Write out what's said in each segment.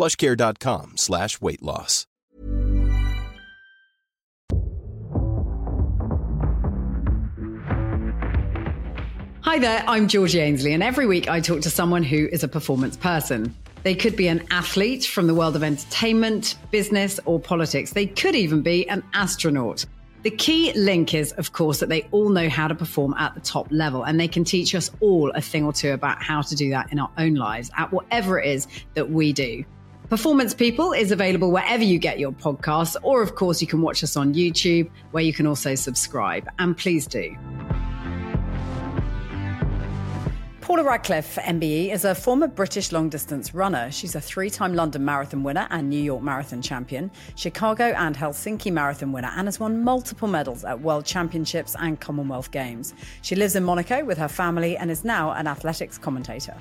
PlushCare.com/weight loss. Hi there, I'm Georgie Ainsley, and every week I talk to someone who is a performance person. They could be an athlete from the world of entertainment, business, or politics. They could even be an astronaut. The key link is, of course, that they all know how to perform at the top level, and they can teach us all a thing or two about how to do that in our own lives at whatever it is that we do. Performance People is available wherever you get your podcasts, or of course you can watch us on YouTube, where you can also subscribe, and please do. Paula Radcliffe, MBE, is a former British long-distance runner. She's a three-time London Marathon winner and New York Marathon champion, Chicago and Helsinki Marathon winner, and has won multiple medals at World Championships and Commonwealth Games. She lives in Monaco with her family and is now an athletics commentator.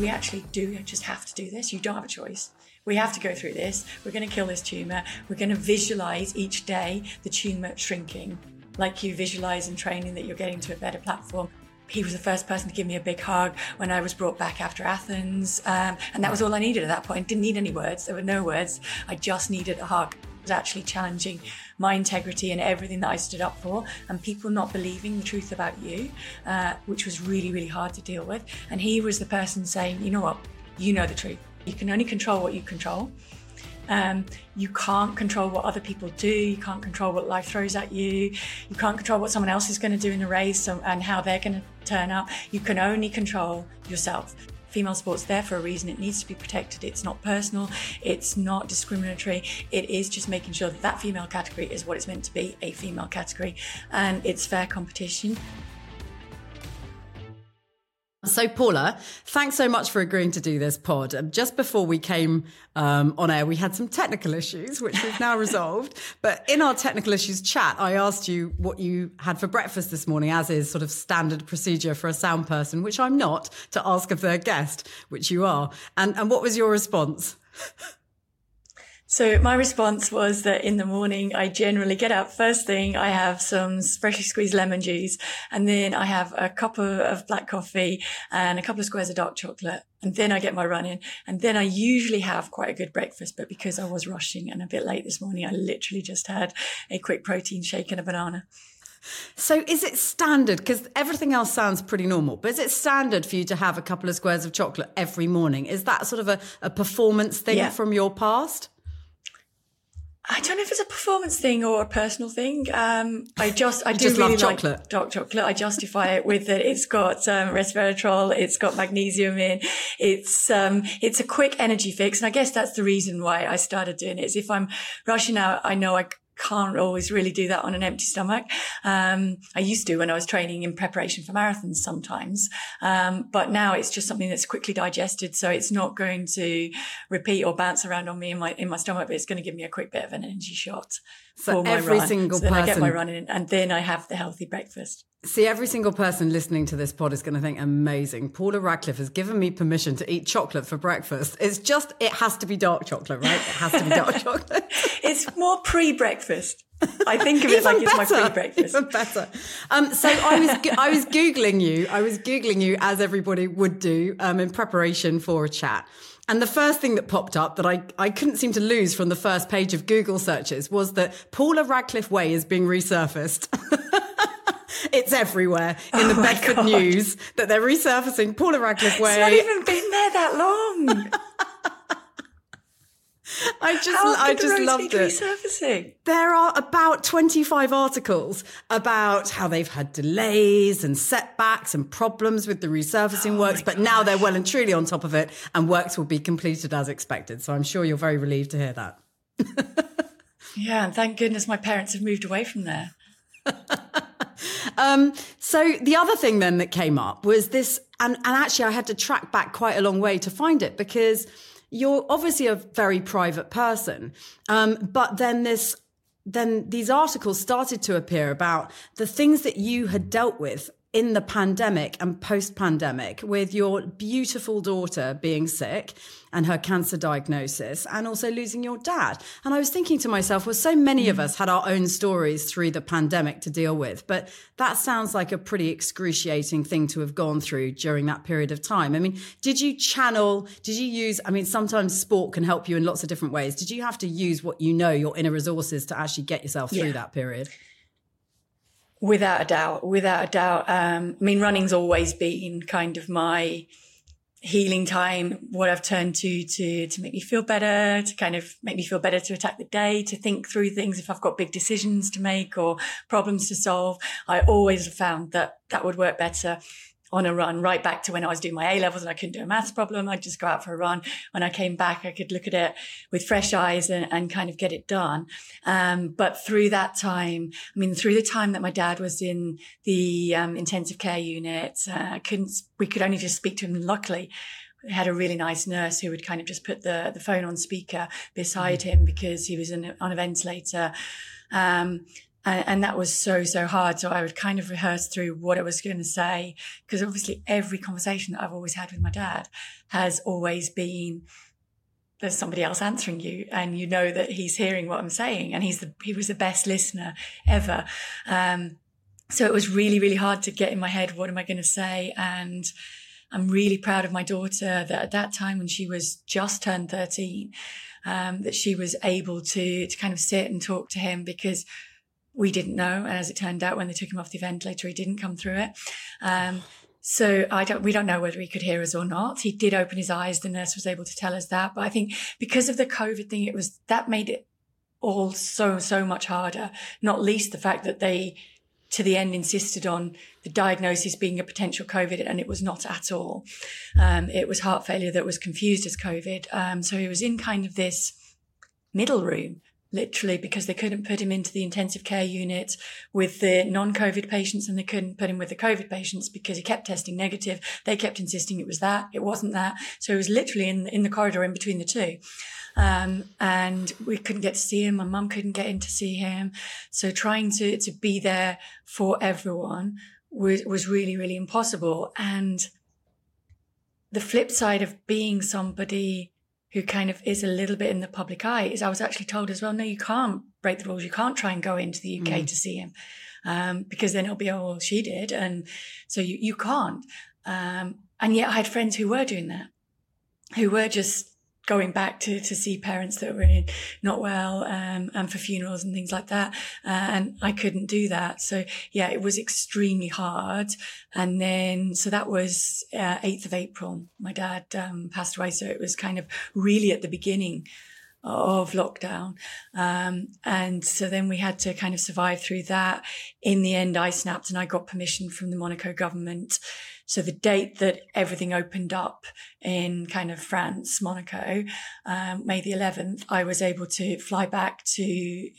We actually do just have to do this. You don't have a choice. We have to go through this. We're going to kill this tumour. We're going to visualise each day the tumour shrinking. Like you visualise in training that you're getting to a better platform. He was the first person to give me a big hug when I was brought back after Athens. And that was all I needed at that point. Didn't need any words. There were no words. I just needed a hug. It was actually challenging my integrity and everything that I stood up for, and people not believing the truth about you, which was really, really hard to deal with. And he was the person saying, you know what, you know the truth. You can only control what you control. You can't control what other people do. You can't control what life throws at you. You can't control what someone else is going to do in a race and how they're going to turn up. You can only control yourself. Female sport's there for a reason. It needs to be protected. It's not personal. It's not discriminatory. It is just making sure that that female category is what it's meant to be, a female category, and it's fair competition. So Paula, thanks so much for agreeing to do this pod. Just before we came on air, we had some technical issues, which we've now resolved. But in our technical issues chat, I asked you what you had for breakfast this morning, as is sort of standard procedure for a sound person, which I'm not, to ask of their guest, which you are. And what was your response? So my response was that in the morning, I generally get up. First thing, I have some freshly squeezed lemon juice, and then I have a cup of black coffee and a couple of squares of dark chocolate. And then I get my run in. And then I usually have quite a good breakfast, but because I was rushing and a bit late this morning, I literally just had a quick protein shake and a banana. So is it standard, because everything else sounds pretty normal, but is it standard for you to have a couple of squares of chocolate every morning? Is that sort of a performance thing from your past? I don't know if it's a performance thing or a personal thing. I just really love chocolate. Like dark chocolate. I justify it with that it's got resveratrol, it's got magnesium in. It's a quick energy fix, and I guess that's the reason why I started doing it. Is if I'm rushing out, I know I can't always really do that on an empty stomach. I used to when I was training in preparation for marathons sometimes. But now it's just something that's quickly digested. So it's not going to repeat or bounce around on me in my stomach, but it's going to give me a quick bit of an energy shot. So every single person. Then I get my run in, and then I have the healthy breakfast. See, every single person listening to this pod is going to think, amazing, Paula Radcliffe has given me permission to eat chocolate for breakfast. It's just, it has to be dark chocolate, right? It has to be dark chocolate. It's more pre-breakfast. I think of it like better. It's my pre-breakfast. Even better. So I was Googling you. I was Googling you, as everybody would do, in preparation for a chat. And the first thing that popped up that I couldn't seem to lose from the first page of Google searches was that Paula Radcliffe Way is being resurfaced. It's everywhere in the Bedford news that they're resurfacing Paula Radcliffe Way. It's not even been there that long. I just loved it. Resurfacing? There are about 25 articles about how they've had delays and setbacks and problems with the resurfacing works, but now they're well and truly on top of it, and works will be completed as expected. So I'm sure you're very relieved to hear that. Yeah, and thank goodness my parents have moved away from there. So the other thing then that came up was this, and actually I had to track back quite a long way to find it, because you're obviously a very private person. But then these articles started to appear about the things that you had dealt with in the pandemic and post-pandemic, with your beautiful daughter being sick and her cancer diagnosis, and also losing your dad. And I was thinking to myself, well, so many of us had our own stories through the pandemic to deal with, but that sounds like a pretty excruciating thing to have gone through during that period of time. I mean, did you use, sometimes sport can help you in lots of different ways. Did you have to use what you know, your inner resources, to actually get yourself through that period? Without a doubt. Running's always been kind of my healing time, what I've turned to make me feel better, to kind of make me feel better to attack the day, to think through things if I've got big decisions to make or problems to solve. I always found that would work better on a run, right back to when I was doing my A-levels and I couldn't do a maths problem. I'd just go out for a run. When I came back, I could look at it with fresh eyes and kind of get it done. But through that time, through the time that my dad was in the intensive care unit, we could only just speak to him. Luckily, we had a really nice nurse who would kind of just put the phone on speaker beside him, because he was on a ventilator. And that was so, so hard. So I would kind of rehearse through what I was going to say, because obviously every conversation that I've always had with my dad has always been, there's somebody else answering you, and you know that he's hearing what I'm saying, and he was the best listener ever. So it was really, really hard to get in my head, what am I going to say? And I'm really proud of my daughter that at that time, when she was just turned 13, that she was able to kind of sit and talk to him, because we didn't know. And as it turned out, when they took him off the ventilator, he didn't come through it. So we don't know whether he could hear us or not. He did open his eyes. The nurse was able to tell us that. But I think because of the COVID thing, that made it all so, so much harder, not least the fact that they, to the end, insisted on the diagnosis being a potential COVID, and it was not at all. It was heart failure that was confused as COVID. So he was in kind of this middle room, literally, because they couldn't put him into the intensive care unit with the non-COVID patients, and they couldn't put him with the COVID patients because he kept testing negative. They kept insisting it was that. It wasn't that. So he was literally in the corridor in between the two. And we couldn't get to see him. My mum couldn't get in to see him. So trying to be there for everyone was really, really impossible. And the flip side of being somebody who kind of is a little bit in the public eye is I was actually told as well, no, you can't break the rules. You can't try and go into the UK to see him, because then it'll be, oh, well, she did. And so you can't. And yet I had friends who were doing that, who were just going back to see parents that were not well, and for funerals and things like that. And I couldn't do that. So yeah, it was extremely hard. And then, so that was 8th of April, my dad passed away. So it was kind of really at the beginning of lockdown. And so then we had to kind of survive through that. In the end, I snapped and I got permission from the Monaco government So the date that everything opened up in kind of France, Monaco, May the 11th, I was able to fly back to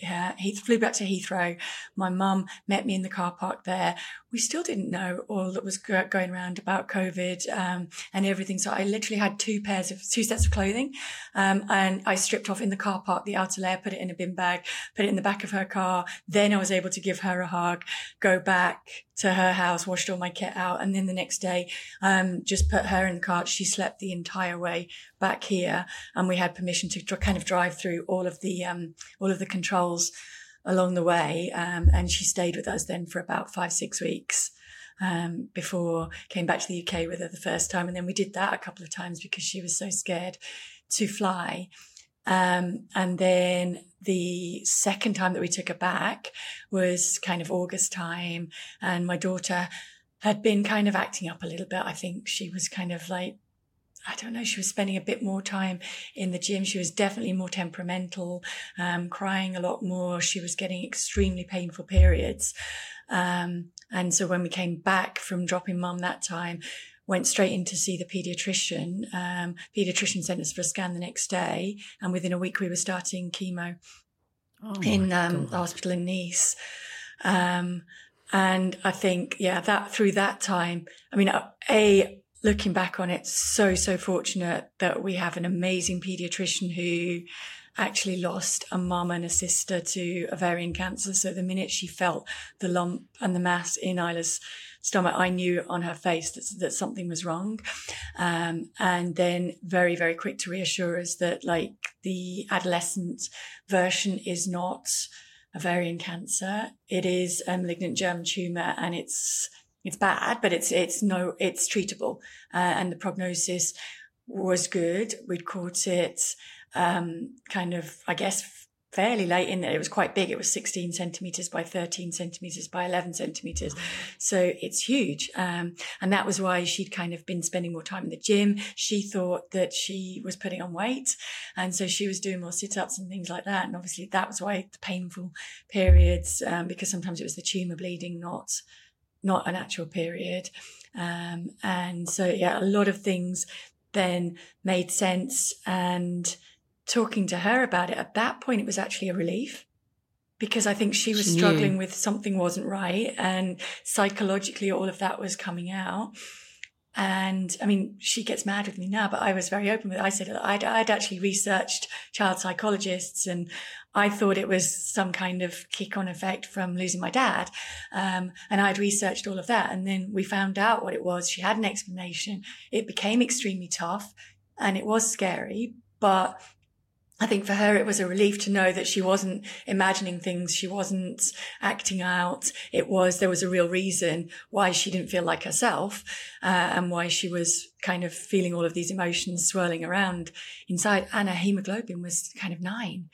Heathrow. My mum met me in the car park there. We still didn't know all that was going around about COVID and everything. So I literally had two sets of clothing, and I stripped off in the car park the outer layer, put it in a bin bag, put it in the back of her car. Then I was able to give her a hug, go back to her house, washed all my kit out, and then the next day just put her in the car. She slept the entire way back here, and we had permission to kind of drive through all of the controls along the way, and she stayed with us then for about 5-6 weeks before came back to the UK with her the first time. And then we did that a couple of times because she was so scared to fly. And then the second time that we took her back was kind of August time, and my daughter had been kind of acting up a little bit. I think she was kind of like, I don't know, she was spending a bit more time in the gym. She was definitely more temperamental, crying a lot more. She was getting extremely painful periods. And so when we came back from dropping mum that time, went straight in to see the pediatrician. Pediatrician sent us for a scan the next day. And within a week, we were starting chemo in the hospital in Nice. And I think, that through that time, I mean, looking back on it, so fortunate that we have an amazing paediatrician who actually lost a mum and a sister to ovarian cancer. So the minute she felt the lump and the mass in Isla's stomach, I knew on her face that something was wrong. And then very, very quick to reassure us that, like, the adolescent version is not ovarian cancer. It is a malignant germ tumour, and it's bad, but it's treatable. And the prognosis was good. We'd caught it kind of, I guess, fairly late in that. It was quite big. It was 16 centimetres by 13 centimetres by 11 centimetres. So it's huge. And that was why she'd kind of been spending more time in the gym. She thought that she was putting on weight. And so she was doing more sit-ups and things like that. And obviously that was why the painful periods, because sometimes it was the tumour bleeding, not an actual period. And so, a lot of things then made sense. And talking to her about it, at that point, it was actually a relief, because I think she was struggling with something wasn't right. And psychologically, all of that was coming out. And I mean, she gets mad with me now, but I was very open with it. I said I'd actually researched child psychologists, and I thought it was some kind of kick-on effect from losing my dad. And I'd researched all of that. And then we found out what it was. She had an explanation. It became extremely tough, and it was scary. But I think for her, it was a relief to know that she wasn't imagining things. She wasn't acting out. There was a real reason why she didn't feel like herself, and why she was kind of feeling all of these emotions swirling around inside. And her hemoglobin was kind of 9,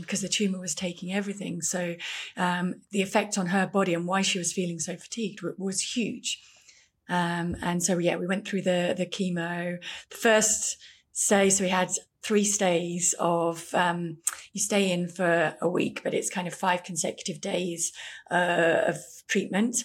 because the tumor was taking everything. So, the effect on her body and why she was feeling so fatigued was huge. And so, we went through the chemo. The first stay, so we had 3 stays of, you stay in for a week, but it's kind of 5 consecutive days of treatment.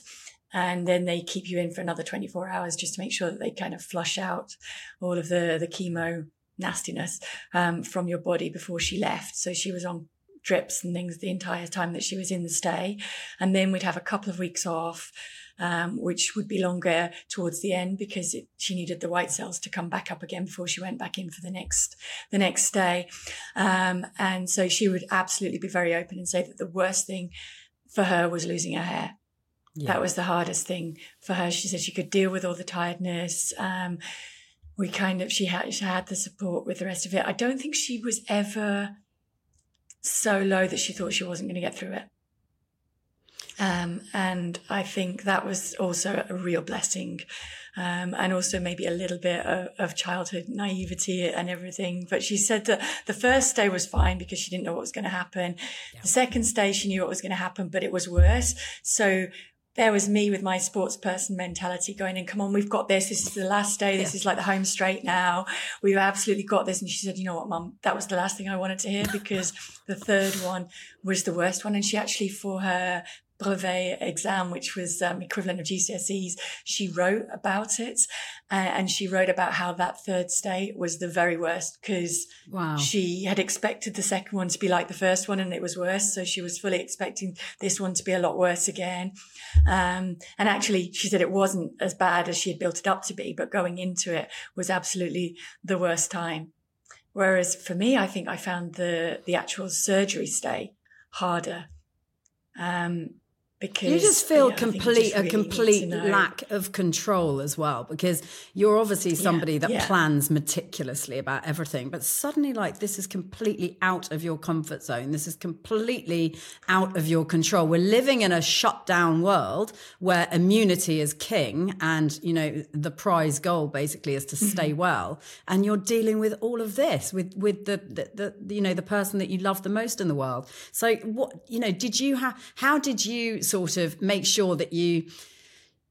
And then they keep you in for another 24 hours just to make sure that they kind of flush out all of the chemo nastiness from your body before she left. So she was on drips and things the entire time that she was in the stay. And then we'd have a couple of weeks off, which would be longer towards the end, because she needed the white cells to come back up again before she went back in for the next stay. And so she would absolutely be very open and say that the worst thing for her was losing her hair. Yeah. That was the hardest thing for her. She said she could deal with all the tiredness. She had the support with the rest of it. I don't think she was ever so low that she thought she wasn't going to get through it. And I think that was also a real blessing, and also maybe a little bit of childhood naivety and everything. But she said that the first day was fine because she didn't know what was going to happen. Yeah. The second day, she knew what was going to happen, but it was worse. So there was me with my sports person mentality going in, come on, we've got this. This is the last day. This is like the home straight now. We've absolutely got this. And she said, you know what, Mum, that was the last thing I wanted to hear, because the third one was the worst one. And she actually, for her Brevet exam, which was equivalent of GCSEs, she wrote about it. And she wrote about how that third stay was the very worst because she had expected the second one to be like the first one and it was worse. So she was fully expecting this one to be a lot worse again. And actually, she said it wasn't as bad as she had built it up to be, but going into it was absolutely the worst time. Whereas for me, I think I found the actual surgery stay harder. Because you just feel complete lack of control as well, because you're obviously somebody that plans meticulously about everything, but suddenly like this is completely out of your comfort zone. This is completely out of your control. We're living in a shut down world where immunity is king and, you know, the prize goal basically is to stay well. And you're dealing with all of this with the you know, the person that you love the most in the world. So what, you know, did you how did you sort of make sure that you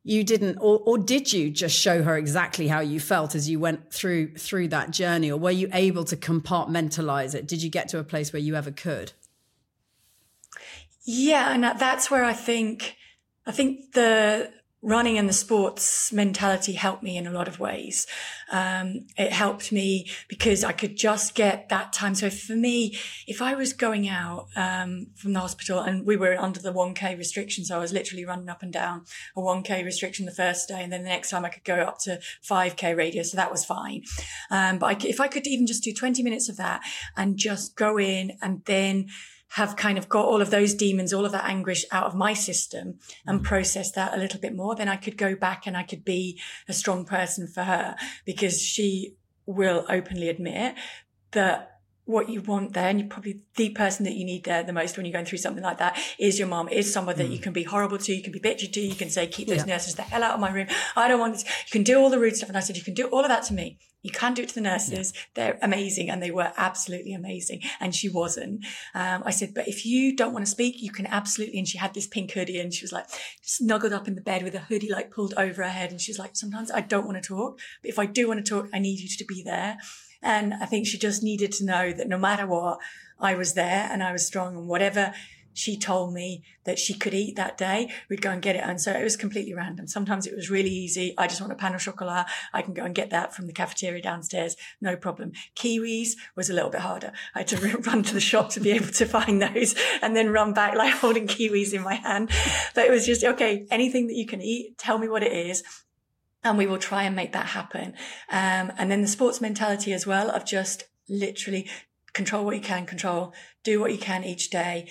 didn't, or did you just show her exactly how you felt as you went through that journey, or were you able to compartmentalize it? Did you get to a place where you ever could? Yeah, and that's where I think the running and the sports mentality helped me in a lot of ways. It helped me because I could just get that time. So for me, if I was going out from the hospital and we were under the 1K restriction, so I was literally running up and down a 1K restriction the first day, and then the next time I could go up to 5K radius, so that was fine. But if I could even just do 20 minutes of that and just go in and then have kind of got all of those demons, all of that anguish out of my system and process that a little bit more, then I could go back and I could be a strong person for her, because she will openly admit that what you want there, and you're probably the person that you need there the most when you're going through something like that, is your mom, is someone that you can be horrible to, you can be bitchy to, you can say, keep those nurses the hell out of my room. I don't want this. You can do all the rude stuff. And I said, you can do all of that to me. You can do it to the nurses. They're amazing. And they were absolutely amazing. And she wasn't. I said, but if you don't want to speak, you can absolutely. And she had this pink hoodie and she was like snuggled up in the bed with a hoodie like pulled over her head. And she's like, sometimes I don't want to talk, but if I do want to talk, I need you to be there. And I think she just needed to know that no matter what, I was there and I was strong, and whatever she told me that she could eat that day, we'd go and get it. And so it was completely random. Sometimes it was really easy. I just want a pan of chocolate. I can go and get that from the cafeteria downstairs. No problem. Kiwis was a little bit harder. I had to run to the shop to be able to find those and then run back like holding kiwis in my hand. But it was just, okay, anything that you can eat, tell me what it is, and we will try and make that happen. And then the sports mentality as well of just literally control what you can control, do what you can each day.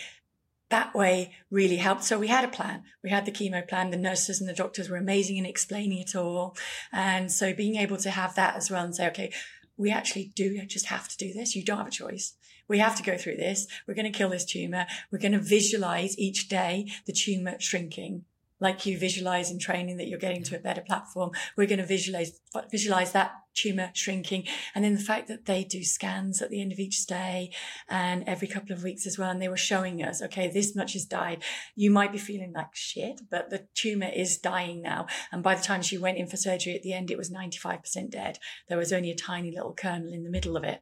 That way really helped. So we had a plan. We had the chemo plan. The nurses and the doctors were amazing in explaining it all. And so being able to have that as well and say, okay, we actually do just have to do this. You don't have a choice. We have to go through this. We're going to kill this tumor. We're going to visualize each day the tumor shrinking. Like you visualize in training that you're getting to a better platform. We're going to visualize that tumor shrinking. And then the fact that they do scans at the end of each day and every couple of weeks as well. And they were showing us, okay, this much has died. You might be feeling like shit, but the tumor is dying now. And by the time she went in for surgery at the end, it was 95% dead. There was only a tiny little kernel in the middle of it.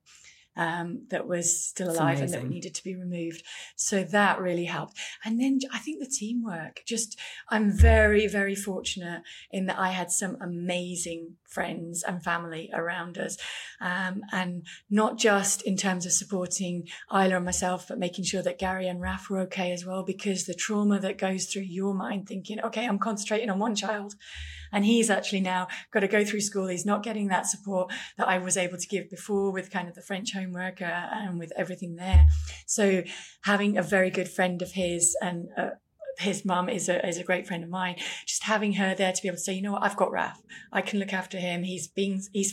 That was still alive and that needed to be removed. So that really helped. And then I think the teamwork, I'm very, very fortunate in that I had some amazing friends and family around us. And not just in terms of supporting Isla and myself, but making sure that Gary and Raph were okay as well, because the trauma that goes through your mind thinking, okay, I'm concentrating on one child and he's actually now got to go through school. He's not getting that support that I was able to give before with kind of the French homework and with everything there. So having a very good friend of his and his mum is a great friend of mine. Just having her there to be able to say, you know what, I've got Raph. I can look after him. He's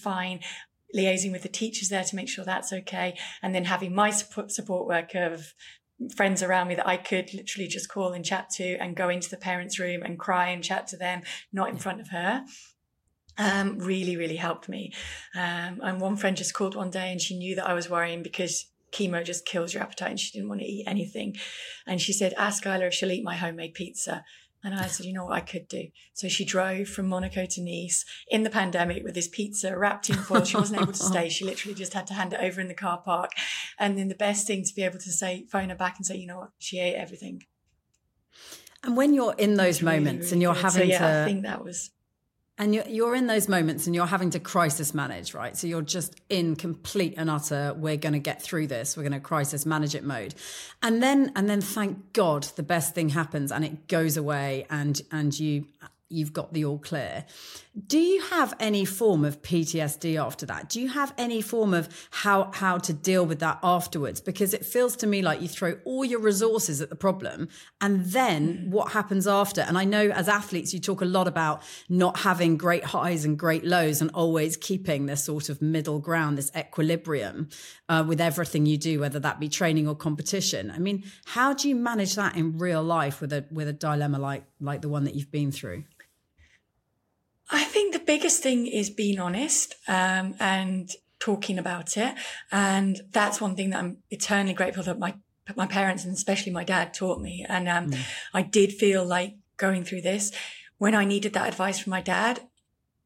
fine. Liaising with the teachers there to make sure that's okay. And then having my support work of friends around me that I could literally just call and chat to and go into the parents' room and cry and chat to them, not in front of her. Really, really helped me. And one friend just called one day and she knew that I was worrying because chemo just kills your appetite and she didn't want to eat anything. And she said, ask Isla if she'll eat my homemade pizza. And I said, you know what I could do? So she drove from Monaco to Nice in the pandemic with this pizza wrapped in foil. She wasn't able to stay. She literally just had to hand it over in the car park. And then the best thing to be able to say, phone her back and say, you know what, she ate everything. And when you're in those moments and you're having to... Yeah, I think that was... And you're in those moments and you're having to crisis manage, right? So you're just in complete and utter, we're going to get through this. We're going to crisis manage it mode. And then thank God the best thing happens and it goes away and you've got the all clear. Do you have any form of PTSD after that? Do you have any form of how to deal with that afterwards? Because it feels to me like you throw all your resources at the problem and then what happens after? And I know as athletes, you talk a lot about not having great highs and great lows and always keeping this sort of middle ground, this equilibrium with everything you do, whether that be training or competition. I mean, how do you manage that in real life with a dilemma like the one that you've been through? I think the biggest thing is being honest and talking about it. And that's one thing that I'm eternally grateful that my parents and especially my dad taught me. And I did feel like going through this when I needed that advice from my dad.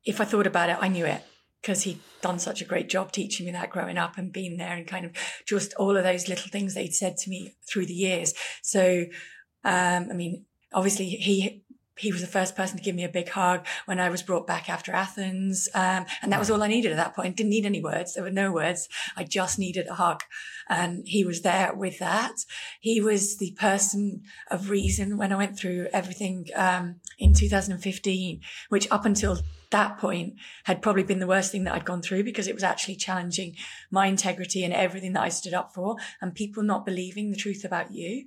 If I thought about it, I knew it because he'd done such a great job teaching me that growing up and being there and kind of just all of those little things that he'd said to me through the years. So, I mean, obviously he was the first person to give me a big hug when I was brought back after Athens. And that was all I needed at that point. I didn't need any words. There were no words. I just needed a hug. And he was there with that. He was the person of reason when I went through everything in 2015, which up until that point had probably been the worst thing that I'd gone through because it was actually challenging my integrity and everything that I stood up for and people not believing the truth about you,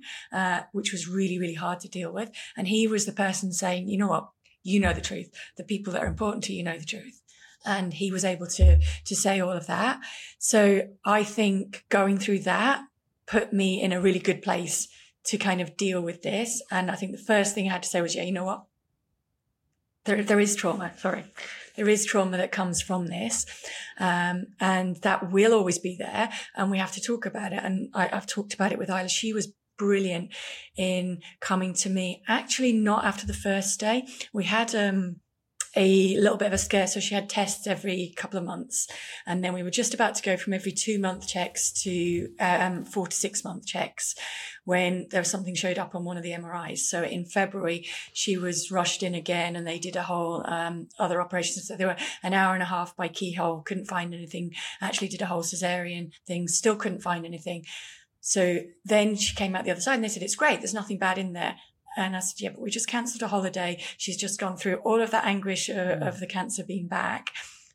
which was really, really hard to deal with. And he was the person saying, you know what, you know the truth. The people that are important to you know the truth. And he was able to say all of that. So I think going through that put me in a really good place to kind of deal with this. And I think the first thing I had to say was, yeah, you know what? There is trauma, There is trauma that comes from this. And that will always be there. And we have to talk about it. And I've talked about it with Isla. She was brilliant in coming to me. Actually, not after the first day. We had a little bit of a scare. So she had tests every couple of months. And then we were just about to go from every 2-month checks to 4 to 6-month checks when there was something showed up on one of the MRIs. So in February, she was rushed in again and they did a whole other operation. So they were an hour and a half by keyhole, couldn't find anything, actually did a whole cesarean thing, still couldn't find anything. So then she came out the other side and they said, it's great, there's nothing bad in there. And I said, yeah, but we just cancelled a holiday. She's just gone through all of that anguish of the cancer being back.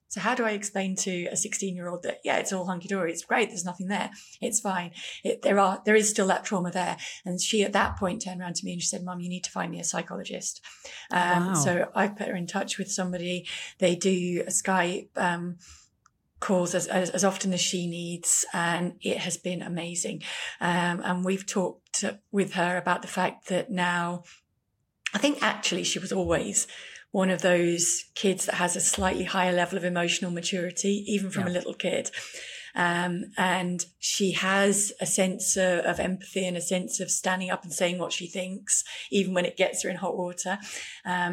So how do I explain to a 16-year-old that, yeah, it's all hunky-dory. It's great. There's nothing there. It's fine. There is still that trauma there. And she at that point turned around to me and she said, Mum, you need to find me a psychologist. Wow. So I put her in touch with somebody. They do a Skype calls as often as she needs. And it has been amazing. And we've talked with her about the fact that now, I think actually she was always one of those kids that has a slightly higher level of emotional maturity, even from a little kid. And she has a sense of empathy and a sense of standing up and saying what she thinks, even when it gets her in hot water.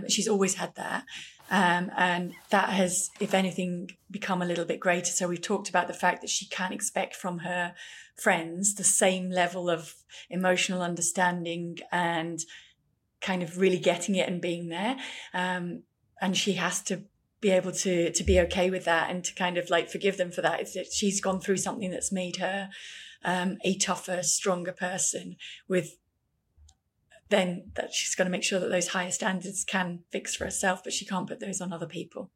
She's always had that. And that has, if anything, become a little bit greater. So we've talked about the fact that she can't expect from her friends the same level of emotional understanding and kind of really getting it and being there. And she has to be able to be okay with that and to kind of like forgive them for that. It's that she's gone through something that's made her a tougher, stronger person with then that she's going to make sure that those higher standards can fix for herself, but she can't put those on other people.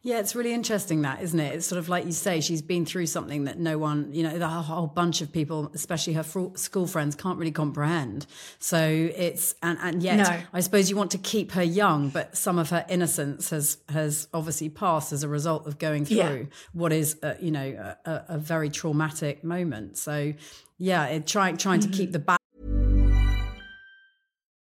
Yeah, it's really interesting that, isn't it? It's sort of like you say, she's been through something that no one, you know, the whole bunch of people, especially her school friends, can't really comprehend. So it's, and yet, no. I suppose you want to keep her young, but some of her innocence has obviously passed as a result of going through what is, a very traumatic moment. So yeah, trying to keep the balance.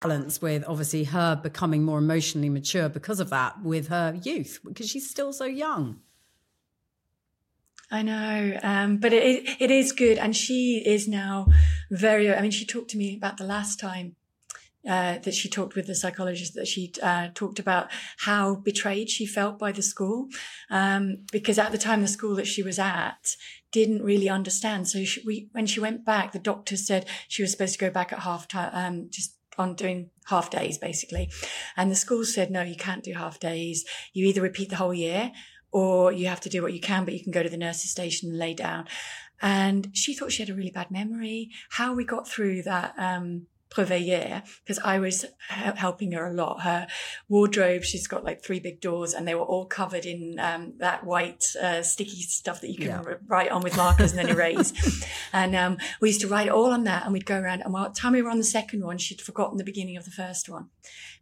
Balance with obviously her becoming more emotionally mature because of that with her youth, because she's still so young. I know, but it is good. And she is now very, I mean, she talked to me about the last time that she talked with the psychologist, that she talked about how betrayed she felt by the school, because at the time the school that she was at didn't really understand. So when she went back, the doctor said she was supposed to go back at half time, just on doing half days basically. And the school said, no, you can't do half days. You either repeat the whole year or you have to do what you can, but you can go to the nurse's station and lay down. And she thought she had a really bad memory. How we got through that Brevet year, because I was helping her a lot. Her wardrobe, she's got like 3 big doors and they were all covered in that white sticky stuff that you can write on with markers and then erase. And we used to write all on that and we'd go around, and by the time we were on the second one, she'd forgotten the beginning of the first one.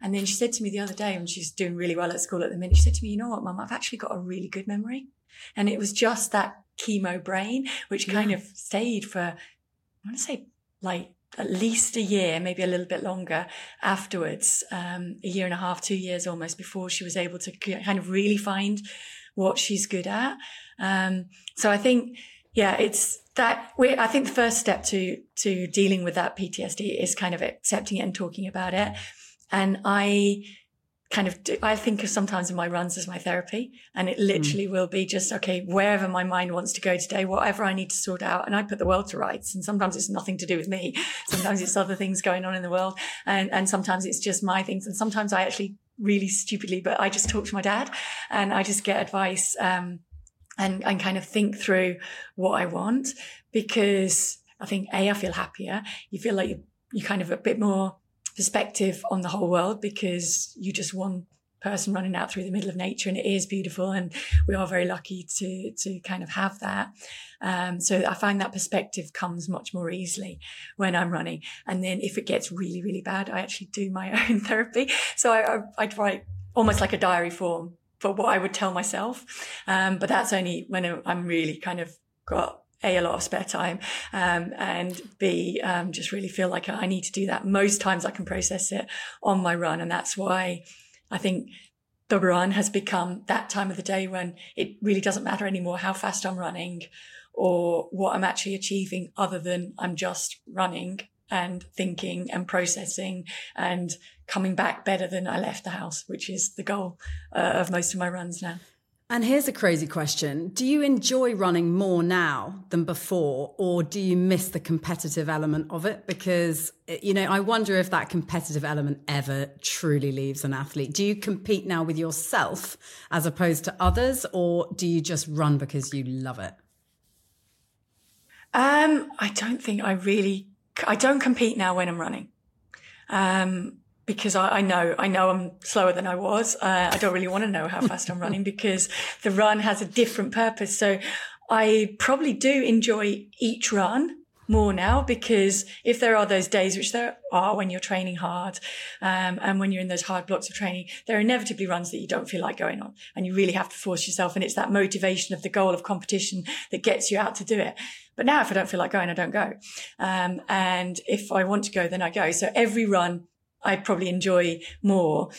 And then she said to me the other day, and she's doing really well at school at the minute, she said to me, you know what, Mum, I've actually got a really good memory. And it was just that chemo brain, which kind of stayed for, I want to say like, at least a year, maybe a little bit longer afterwards, a year and a half, 2 years almost, before she was able to kind of really find what she's good at. So I think, it's that I think the first step to dealing with that PTSD is kind of accepting it and talking about it. And I think of sometimes in my runs as my therapy, and it literally will be just, okay, wherever my mind wants to go today, whatever I need to sort out, and I put the world to rights. And sometimes it's nothing to do with me. Sometimes it's other things going on in the world. And sometimes it's just my things. And sometimes I actually really stupidly, but I just talk to my dad and I just get advice, and kind of think through what I want, because I think I feel happier. You feel like you're kind of a bit more perspective on the whole world, because you're just one person running out through the middle of nature, and it is beautiful, and we are very lucky to kind of have that. So I find that perspective comes much more easily when I'm running. And then if it gets really, really bad, I actually do my own therapy. So I'd write almost like a diary form for what I would tell myself. But that's only when I'm really kind of got A lot of spare time, and B, just really feel like I need to do that. Most times I can process it on my run, and that's why I think the run has become that time of the day when it really doesn't matter anymore how fast I'm running or what I'm actually achieving, other than I'm just running and thinking and processing and coming back better than I left the house, which is the goal of most of my runs now. And here's a crazy question. Do you enjoy running more now than before, or do you miss the competitive element of it? Because, you know, I wonder if that competitive element ever truly leaves an athlete. Do you compete now with yourself as opposed to others, or do you just run because you love it? I don't compete now when I'm running. Because I know I'm slower than I was. I don't really want to know how fast I'm running, because the run has a different purpose. So I probably do enjoy each run more now, because if there are those days, which there are when you're training hard, and when you're in those hard blocks of training, there are inevitably runs that you don't feel like going on and you really have to force yourself. And it's that motivation of the goal of competition that gets you out to do it. But now if I don't feel like going, I don't go. And if I want to go, then I go. So every run, I probably enjoy more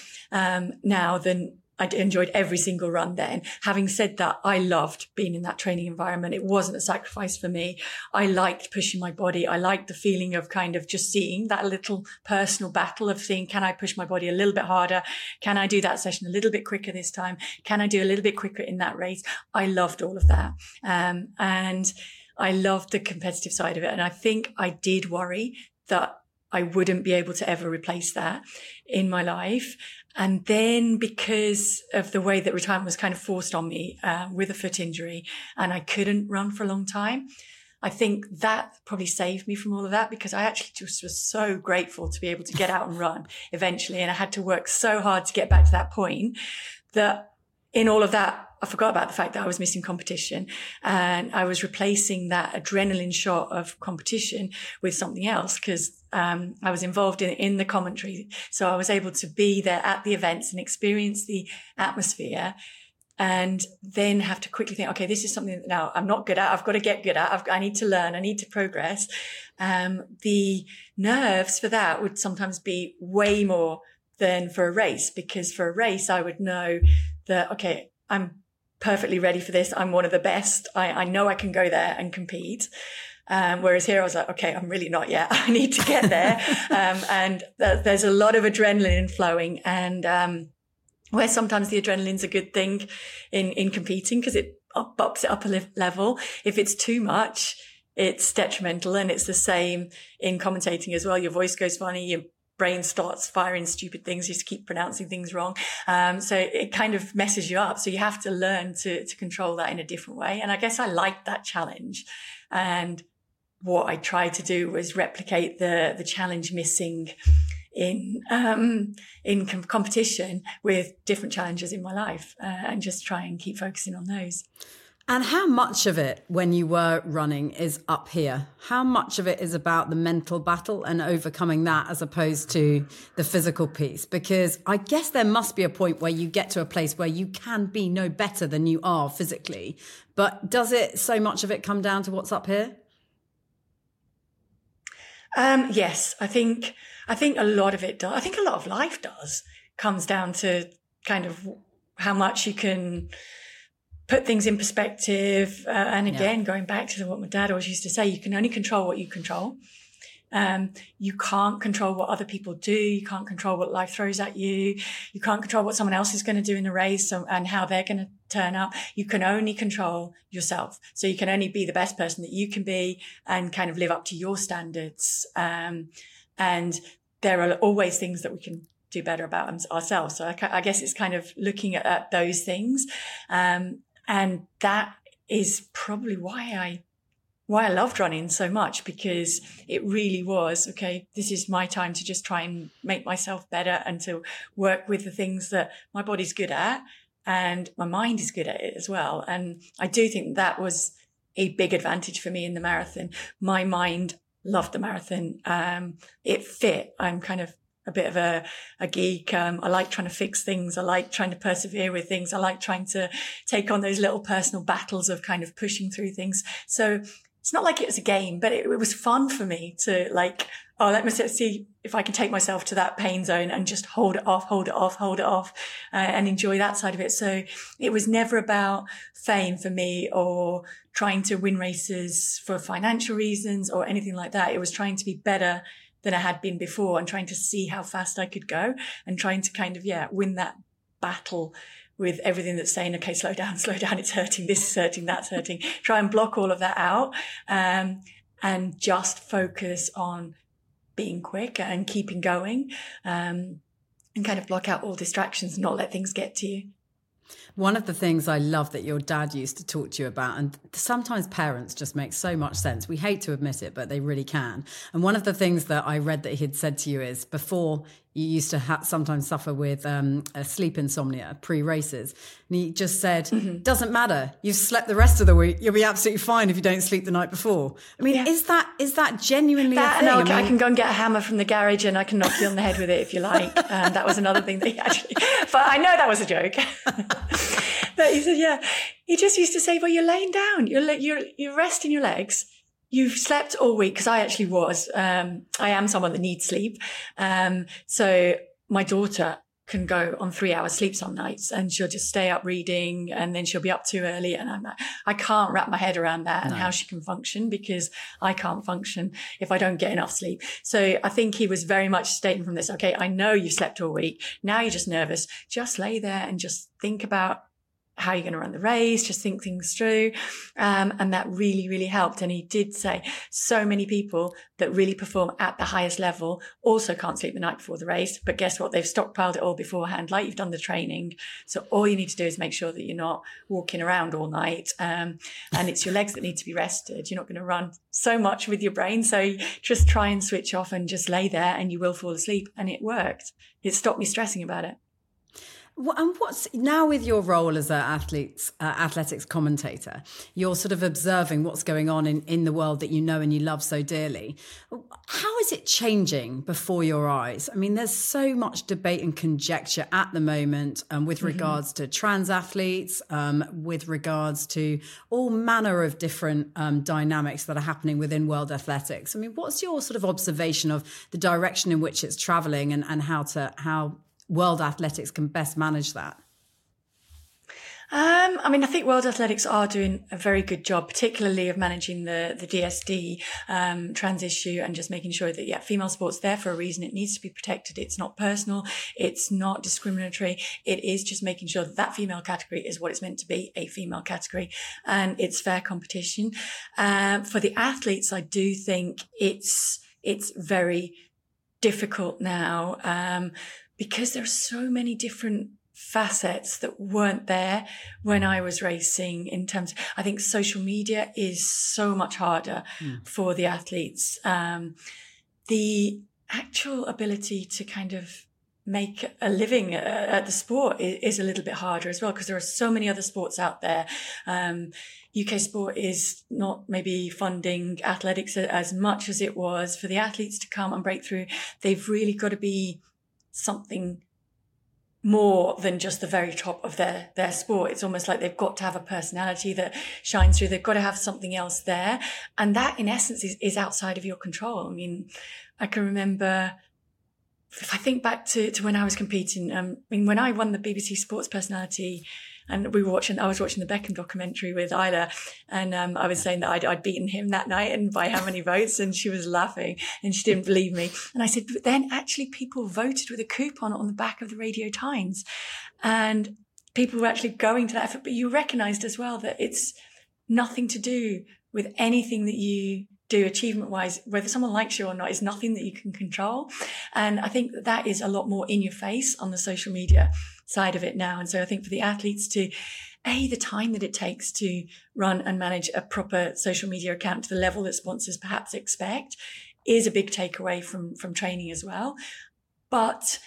now than I enjoyed every single run then. Having said that, I loved being in that training environment. It wasn't a sacrifice for me. I liked pushing my body. I liked the feeling of kind of just seeing that little personal battle of seeing, can I push my body a little bit harder? Can I do that session a little bit quicker this time? Can I do a little bit quicker in that race? I loved all of that. And I loved the competitive side of it. And I think I did worry that I wouldn't be able to ever replace that in my life. And then because of the way that retirement was kind of forced on me with a foot injury, and I couldn't run for a long time, I think that probably saved me from all of that, because I actually just was so grateful to be able to get out and run eventually. And I had to work so hard to get back to that point that in all of that, I forgot about the fact that I was missing competition, and I was replacing that adrenaline shot of competition with something else, because I was involved in the commentary. So I was able to be there at the events and experience the atmosphere, and then have to quickly think, okay, this is something that now I'm not good at. I've got to get good at. I need to learn. I need to progress. The nerves for that would sometimes be way more than for a race, because for a race, I would know that, okay, I'm perfectly ready for this. I'm one of the best. I know I can go there and compete. Whereas here I was like, okay, I'm really not yet. I need to get there. There's a lot of adrenaline flowing, and where sometimes the adrenaline's a good thing in competing, because it bops it up a level. If it's too much, it's detrimental. And it's the same in commentating as well. Your voice goes funny. Your brain starts firing stupid things. You just keep pronouncing things wrong. So it kind of messes you up. So you have to learn to control that in a different way. And I guess I liked that challenge. And what I tried to do was replicate the challenge missing in competition with different challenges in my life, and just try and keep focusing on those. And how much of it, when you were running, is up here? How much of it is about the mental battle and overcoming that, as opposed to the physical piece? Because I guess there must be a point where you get to a place where you can be no better than you are physically. But does it, so much of it, come down to what's up here? Yes, I think a lot of it does. I think a lot of life does, comes down to kind of how much you can put things in perspective. And again, going back to what my dad always used to say, you can only control what you control. You can't control what other people do. You can't control what life throws at you. You can't control what someone else is going to do in the race and how they're going to turn up. You can only control yourself. So you can only be the best person that you can be and kind of live up to your standards. And there are always things that we can do better about ourselves. So I guess it's kind of looking at those things. And that is probably why I loved running so much, because it really was, okay, this is my time to just try and make myself better and to work with the things that my body's good at and my mind is good at it as well. And I do think that was a big advantage for me in the marathon. My mind loved the marathon. It fit. I'm kind of a bit of a geek. I like trying to fix things. I like trying to persevere with things. I like trying to take on those little personal battles of kind of pushing through things. So it's not like it was a game, but it was fun for me to like, oh, let me see if I can take myself to that pain zone and just hold it off, and enjoy that side of it. So it was never about fame for me or trying to win races for financial reasons or anything like that. It was trying to be better than I had been before and trying to see how fast I could go and trying to kind of, win that battle with everything that's saying, okay, slow down, it's hurting, this is hurting, that's hurting. Try and block all of that out, and just focus on being quick and keeping going, and kind of block out all distractions and not let things get to you. One of the things I love that your dad used to talk to you about, and sometimes parents just make so much sense. We hate to admit it, but they really can. And one of the things that I read that he'd said to you is, before, you used to sometimes suffer with sleep insomnia pre-races. And he just said, doesn't matter. You've slept the rest of the week. You'll be absolutely fine if you don't sleep the night before. I mean, is that genuinely a thing? I can go and get a hammer from the garage and I can knock you on the head with it if you like. That was another thing that he actually... But I know that was a joke. But he said, he just used to say, well, you're laying down. You're resting your legs. You've slept all week, because I actually was. I am someone that needs sleep. So my daughter can go on 3 hours sleep some nights and she'll just stay up reading and then she'll be up too early. And I'm like, I can't wrap my head around that and how she can function, because I can't function if I don't get enough sleep. So I think he was very much stating from this, okay, I know you slept all week. Now you're just nervous. Just lay there and just think about how you're going to run the race, just think things through. And that really, really helped. And he did say so many people that really perform at the highest level also can't sleep the night before the race. But guess what? They've stockpiled it all beforehand, like you've done the training. So all you need to do is make sure that you're not walking around all night. And it's your legs that need to be rested. You're not going to run so much with your brain. So just try and switch off and just lay there and you will fall asleep. And it worked. It stopped me stressing about it. And what's now with your role as an athletics commentator, you're sort of observing what's going on in the world that you know and you love so dearly. How is it changing before your eyes? I mean, there's so much debate and conjecture at the moment with regards to trans athletes, with regards to all manner of different dynamics that are happening within World Athletics. I mean, what's your sort of observation of the direction in which it's travelling and how World Athletics can best manage that? I mean, I think World Athletics are doing a very good job, particularly of managing the DSD trans issue and just making sure that, yeah, female sport's there for a reason. It needs to be protected. It's not personal. It's not discriminatory. It is just making sure that that female category is what it's meant to be, a female category, and it's fair competition. For the athletes, I do think it's very difficult now, because there are so many different facets that weren't there when I was racing in terms of, I think social media is so much harder for the athletes. The actual ability to kind of make a living at the sport is a little bit harder as well, because there are so many other sports out there. UK Sport is not maybe funding athletics as much as it was. For the athletes to come and break through, they've really got to be something more than just the very top of their sport. It's almost like they've got to have a personality that shines through. They've got to have something else there. And that, in essence, is outside of your control. I mean, I can remember, if I think back to when I was competing, I mean, when I won the BBC Sports Personality, and I was watching the Beckham documentary with Isla, and I was saying that I'd beaten him that night and by how many votes, and she was laughing and she didn't believe me. And I said, but then actually people voted with a coupon on the back of the Radio Times, and people were actually going to that effort. But you recognised as well that it's nothing to do with anything that you do achievement-wise, whether someone likes you or not, is nothing that you can control. And I think that is a lot more in your face on the social media side of it now. And so I think for the athletes to, the time that it takes to run and manage a proper social media account to the level that sponsors perhaps expect is a big takeaway from training as well. But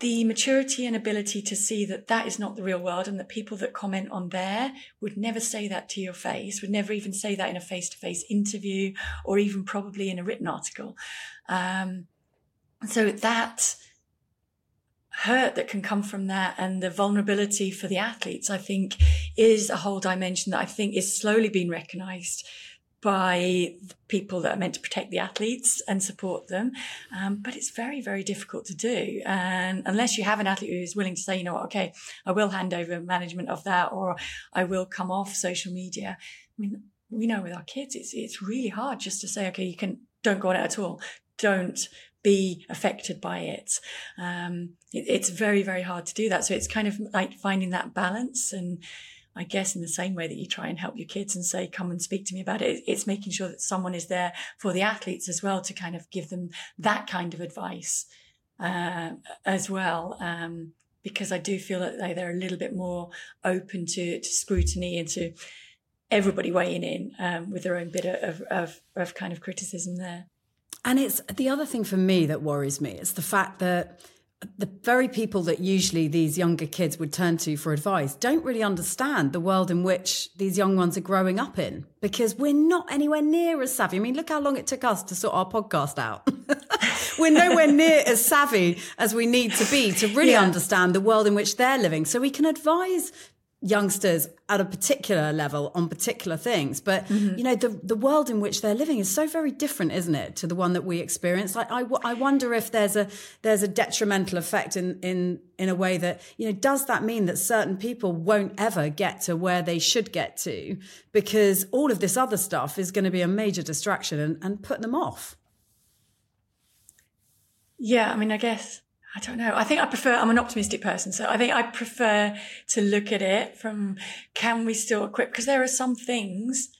the maturity and ability to see that that is not the real world, and that people that comment on there would never say that to your face, would never even say that in a face-to-face interview or even probably in a written article. So that hurt that can come from that, and the vulnerability for the athletes, I think, is a whole dimension that I think is slowly being recognised by the people that are meant to protect the athletes and support them. But it's very, very difficult to do. And unless you have an athlete who's willing to say, you know what, okay, I will hand over management of that, or I will come off social media. I mean, we know with our kids, it's really hard just to say, okay, don't go on it at all. Don't be affected by it. It's very, very hard to do that. So it's kind of like finding that balance, and I guess in the same way that you try and help your kids and say, come and speak to me about it, it's making sure that someone is there for the athletes as well to kind of give them that kind of advice as well. Because I do feel that they're a little bit more open to scrutiny and to everybody weighing in with their own bit of kind of criticism there. And it's the other thing for me that worries me is the fact that the very people that usually these younger kids would turn to for advice don't really understand the world in which these young ones are growing up in, because we're not anywhere near as savvy. I mean, look how long it took us to sort our podcast out. We're nowhere near as savvy as we need to be to really understand the world in which they're living. So we can advise youngsters at a particular level on particular things, but you know, the world in which they're living is so very different, isn't it, to the one that we experience. Like I wonder if there's a detrimental effect in a way that, you know, does that mean that certain people won't ever get to where they should get to because all of this other stuff is going to be a major distraction and put them off? I mean, I guess I don't know. I think I prefer, I'm an optimistic person. So I think I prefer to look at it from, can we still equip? Because there are some things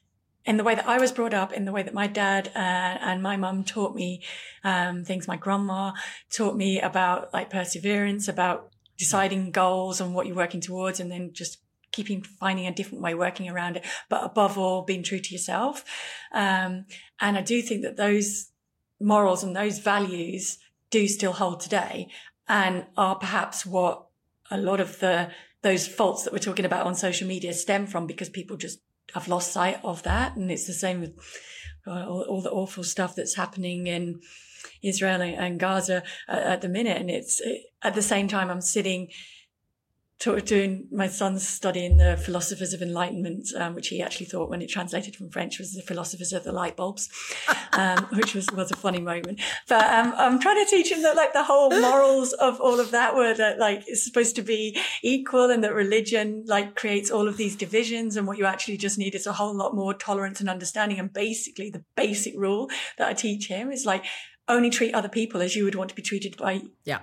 in the way that I was brought up, in the way that my dad and my mum taught me things. My grandma taught me about like perseverance, about deciding goals and what you're working towards, and then just keeping finding a different way, working around it, but above all, being true to yourself. And I do think that those morals and those values do still hold today and are perhaps what a lot of those faults that we're talking about on social media stem from, because people just have lost sight of that. And it's the same with all the awful stuff that's happening in Israel and Gaza at the minute. And at the same time, I'm sitting doing my son's study in the Philosophers of Enlightenment, which he actually thought, when it translated from French, was the Philosophers of the Light Bulbs, which was a funny moment. But I'm trying to teach him that like the whole morals of all of that were that like it's supposed to be equal, and that religion like creates all of these divisions, and what you actually just need is a whole lot more tolerance and understanding. And basically the basic rule that I teach him is like only treat other people as you would want to be treated by. Yeah.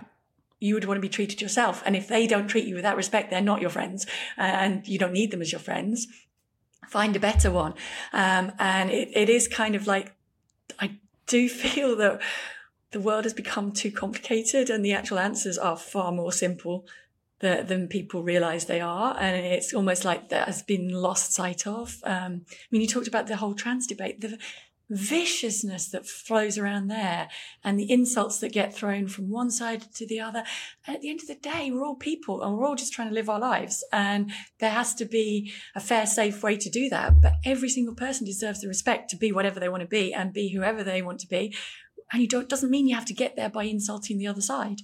You would want to be treated yourself. And if they don't treat you with that respect, they're not your friends, and you don't need them as your friends. Find a better one. And it is kind of like, I do feel that the world has become too complicated, and the actual answers are far more simple than people realize they are. And it's almost like that has been lost sight of. I mean, you talked about the whole trans debate, the viciousness that flows around there and the insults that get thrown from one side to the other. And at the end of the day, we're all people and we're all just trying to live our lives. And there has to be a fair, safe way to do that. But every single person deserves the respect to be whatever they want to be and be whoever they want to be. And it doesn't mean you have to get there by insulting the other side.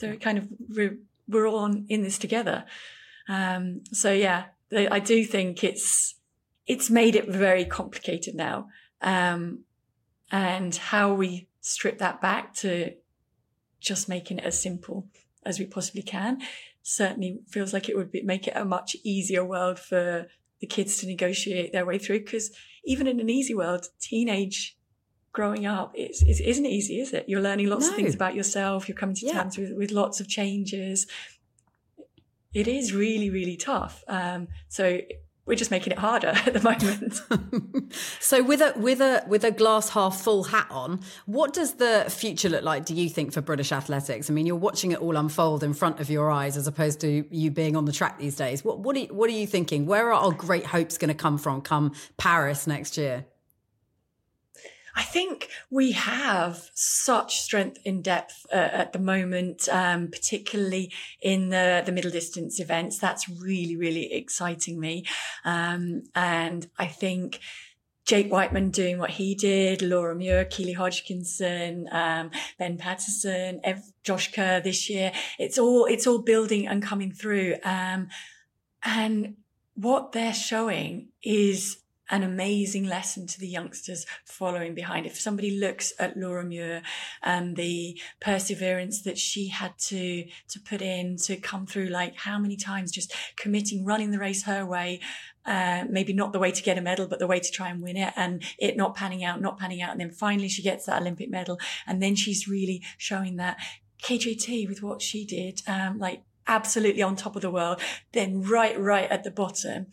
They're kind of, we're all in this together. So yeah, I do think it's made it very complicated now. And how we strip that back to just making it as simple as we possibly can certainly feels like it would make it a much easier world for the kids to negotiate their way through. Because even in an easy world, teenage growing up, it isn't easy, is it? You're learning lots of things about yourself. You're coming to terms with lots of changes. It is really, really tough. So we're just making it harder at the moment. So with a glass half full hat on, what does the future look like, do you think, for British athletics? I mean, you're watching it all unfold in front of your eyes as opposed to you being on the track these days. What are you thinking? Where are our great hopes going to come from come Paris next year? I think we have such strength in depth at the moment, particularly in the middle distance events. That's really, really exciting me. And I think Jake Whiteman doing what he did, Laura Muir, Keely Hodgkinson, Ben Patterson, Josh Kerr this year. It's all building and coming through. And what they're showing is an amazing lesson to the youngsters following behind. If somebody looks at Laura Muir and the perseverance that she had to put in to come through, like how many times just committing, running the race her way, maybe not the way to get a medal, but the way to try and win it, and it not panning out. And then finally she gets that Olympic medal. And then she's really showing that. KJT with what she did, like absolutely on top of the world, then right at the bottom.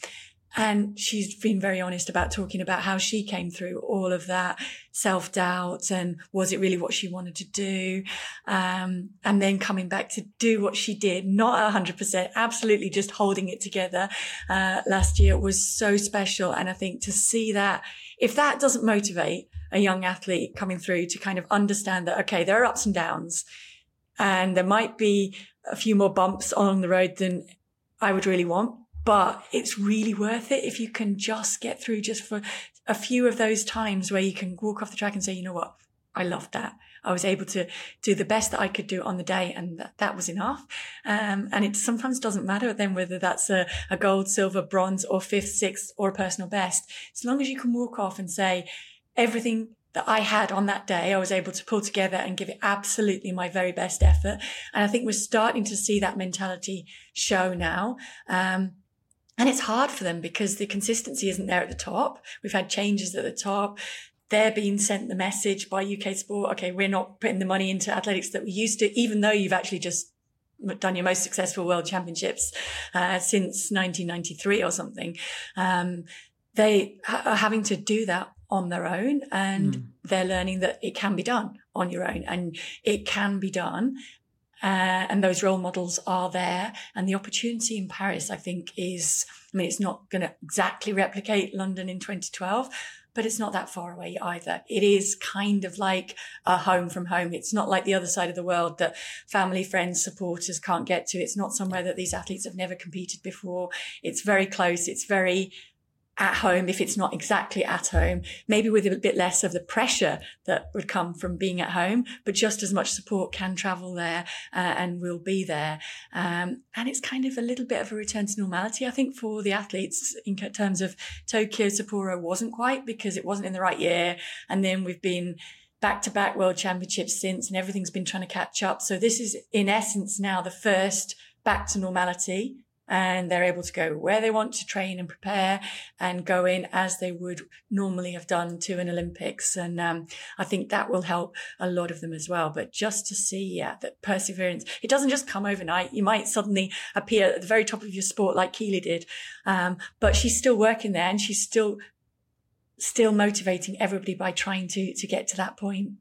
And she's been very honest about talking about how she came through all of that self-doubt and was it really what she wanted to do? And then coming back to do what she did, not 100%, absolutely just holding it together last year was so special. And I think to see that, if that doesn't motivate a young athlete coming through to kind of understand that, okay, there are ups and downs and there might be a few more bumps along the road than I would really want. But it's really worth it if you can just get through just for a few of those times where you can walk off the track and say, you know what, I loved that. I was able to do the best that I could do on the day, and that was enough. And it sometimes doesn't matter then whether that's a gold, silver, bronze or fifth, sixth or a personal best. As long as you can walk off and say everything that I had on that day, I was able to pull together and give it absolutely my very best effort. And I think we're starting to see that mentality show now. And it's hard for them because the consistency isn't there at the top. We've had changes at the top. they're being sent the message by UK Sport, okay, we're not putting the money into athletics that we used to, even though you've actually just done your most successful World Championships since 1993 or something. They are having to do that on their own, and they're learning that it can be done on your own, and it can be done. And those role models are there. And the opportunity in Paris, I think, is, I mean, it's not going to exactly replicate London in 2012, but it's not that far away either. It is kind of like a home from home. It's not like the other side of the world that family, friends, supporters can't get to. It's not somewhere that these athletes have never competed before. It's very close. It's very at home, if it's not exactly at home, maybe with a bit less of the pressure that would come from being at home, but just as much support can travel there and will be there. And it's kind of a little bit of a return to normality, I think, for the athletes in terms of Tokyo, Sapporo wasn't quite because it wasn't in the right year. And then we've been back-to-back World Championships since, and everything's been trying to catch up. So this is, in essence, now the first back to normality. And they're able to go where they want to train and prepare and go in as they would normally have done to an Olympics. And I think that will help a lot of them as well. But just to see that perseverance, it doesn't just come overnight. You might suddenly appear at the very top of your sport like Keely did. But she's still working there, and she's still motivating everybody by trying to get to that point.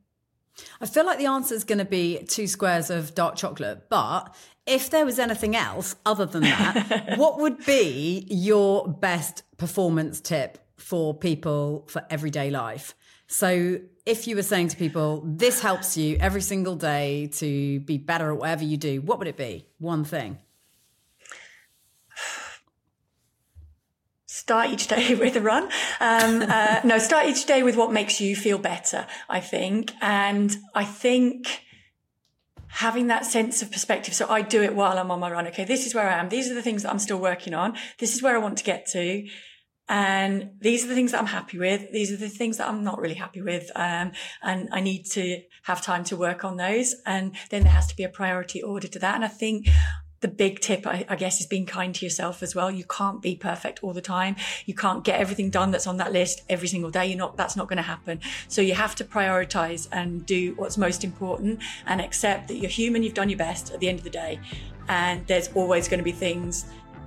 I feel like the answer is going to be 2 squares of dark chocolate, but if there was anything else other than that, what would be your best performance tip for people for everyday life? So if you were saying to people, this helps you every single day to be better at whatever you do, what would it be? One thing. Start each day with a run. Start each day with what makes you feel better, I think. And I think having that sense of perspective. So I do it while I'm on my run. Okay, this is where I am. These are the things that I'm still working on. This is where I want to get to. And these are the things that I'm happy with. These are the things that I'm not really happy with. And I need to have time to work on those. And then there has to be a priority order to that. And I think the big tip, I guess, is being kind to yourself as well. You can't be perfect all the time. You can't get everything done that's on that list every single day. That's not going to happen. So you have to prioritize and do what's most important and accept that you're human, you've done your best at the end of the day. And there's always going to be things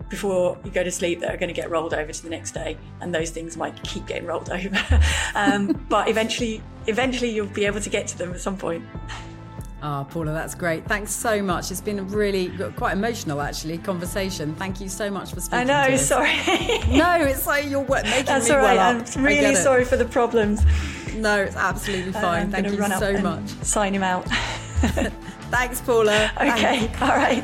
before you go to sleep that are going to get rolled over to the next day. And those things might keep getting rolled over. But eventually you'll be able to get to them at some point. Oh, Paula, that's great. Thanks so much. It's been a really quite emotional, actually, conversation. Thank you so much for speaking to us. I know, sorry. No, it's like you're making that's me all right. Well, I'm really sorry for the problems. No, it's absolutely fine. Thank you so much. Sign him out. Thanks, Paula. Okay, all right.